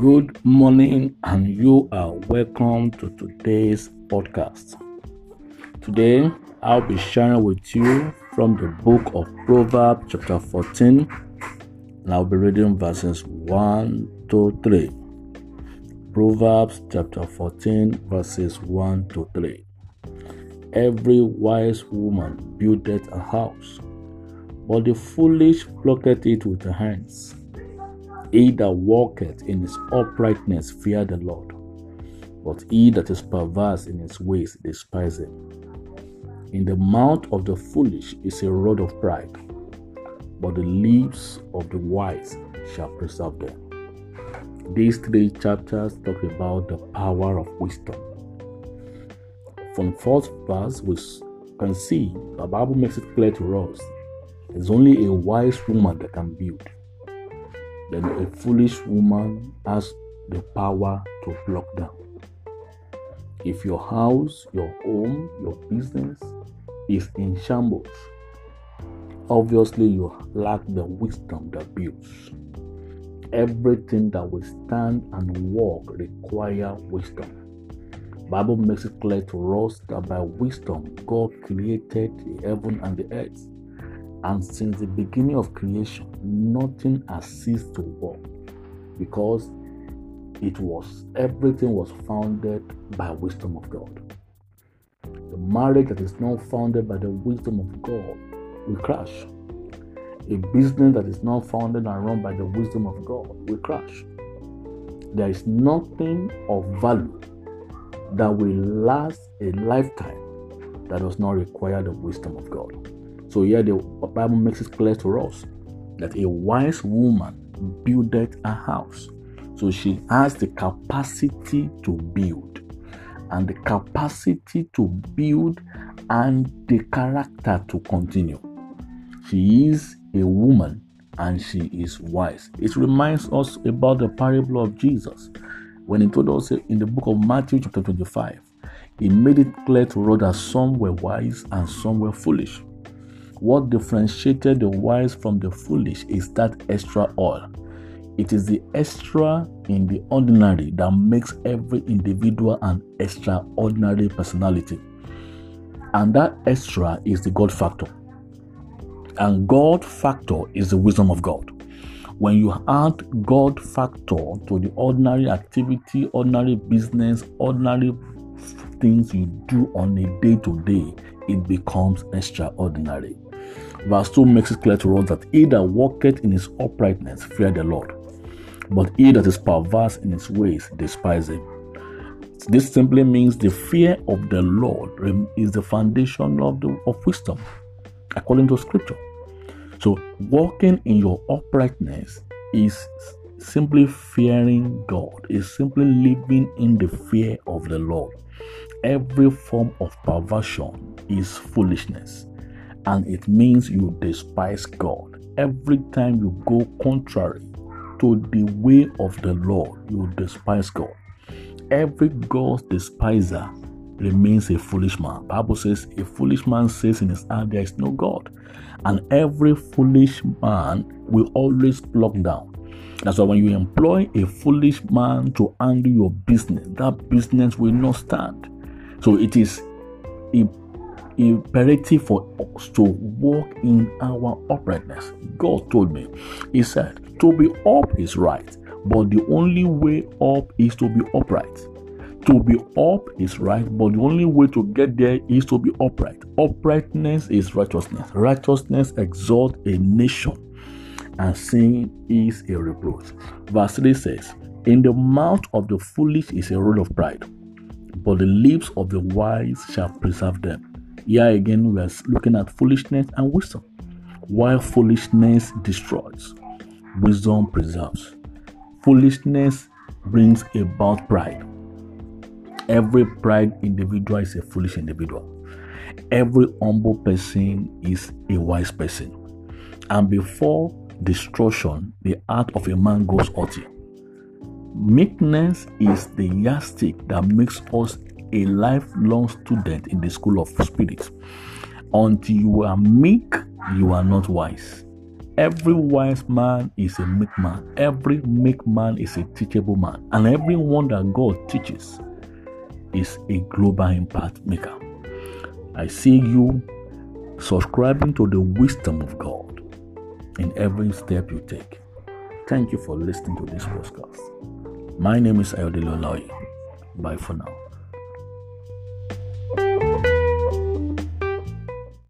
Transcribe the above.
Good morning, and you are welcome to today's podcast. Today, I'll be sharing with you from the book of Proverbs chapter 14, and I'll be reading verses 1 to 3. Proverbs chapter 14, verses 1 to 3. Every wise woman buildeth a house, but the foolish plucketh it with her hands. He that walketh in his uprightness fear the Lord, but he that is perverse in his ways despiseth him. In the mouth of the foolish is a rod of pride, but the lips of the wise shall preserve them. These three chapters talk about the power of wisdom. From the first verse, we can see the Bible makes it clear to us it's only a wise woman that can build. Then a foolish woman has the power to block down. If your house, your home, your business is in shambles, obviously you lack the wisdom that builds. Everything that will stand and walk requires wisdom. The Bible makes it clear to us that by wisdom God created the heaven and the earth. And since the beginning of creation, nothing has ceased to work, because everything was founded by wisdom of God. The marriage that is not founded by the wisdom of God will crash. A business that is not founded and run by the wisdom of God will crash. There is nothing of value that will last a lifetime that does not require the wisdom of God. So here the Bible makes it clear to us that a wise woman buildeth a house. So she has the capacity to build. And the capacity to build and the character to continue. She is a woman and she is wise. It reminds us about the parable of Jesus. When he told us in the book of Matthew chapter 25, he made it clear to us that some were wise and some were foolish. What differentiated the wise from the foolish is that extra oil. It is the extra in the ordinary that makes every individual an extraordinary personality. And that extra is the God factor. And God factor is the wisdom of God. When you add God factor to the ordinary activity, ordinary business, ordinary things you do on a day-to-day, it becomes extraordinary. Verse 2 makes it clear to us that he that walketh in his uprightness fear the Lord, but he that is perverse in his ways despiseth him. This simply means the fear of the Lord is the foundation of wisdom, according to Scripture. So walking in your uprightness is simply fearing God, is simply living in the fear of the Lord. Every form of perversion is foolishness, and it means you despise God. Every time you go contrary to the way of the Lord, you despise God. Every God's despiser remains a foolish man. The Bible says, a foolish man says in his heart, there is no God. And every foolish man will always pluck down. That's why when you employ a foolish man to handle your business, that business will not stand. So it is imperative for us to walk in our uprightness. God told me, he said, to be up is right, but the only way up is to be upright. To be up is right, but the only way to get there is to be upright. Uprightness is righteousness. Righteousness exalts a nation, and sin is a reproach. Verse 3 says, in the mouth of the foolish is a rod of pride, but the lips of the wise shall preserve them. Here again, we are looking at foolishness and wisdom. While foolishness destroys, wisdom preserves. Foolishness brings about pride. Every pride individual is a foolish individual. Every humble person is a wise person. And before destruction, the heart of a man goes haughty. Meekness is the yardstick that makes us a lifelong student in the school of spirit. Until you are meek, you are not wise. Every wise man is a meek man. Every meek man is a teachable man. And everyone that God teaches is a global impact maker. I see you subscribing to the wisdom of God in every step you take. Thank you for listening to this podcast. My name is Ayodele Olaoyi. Bye for now.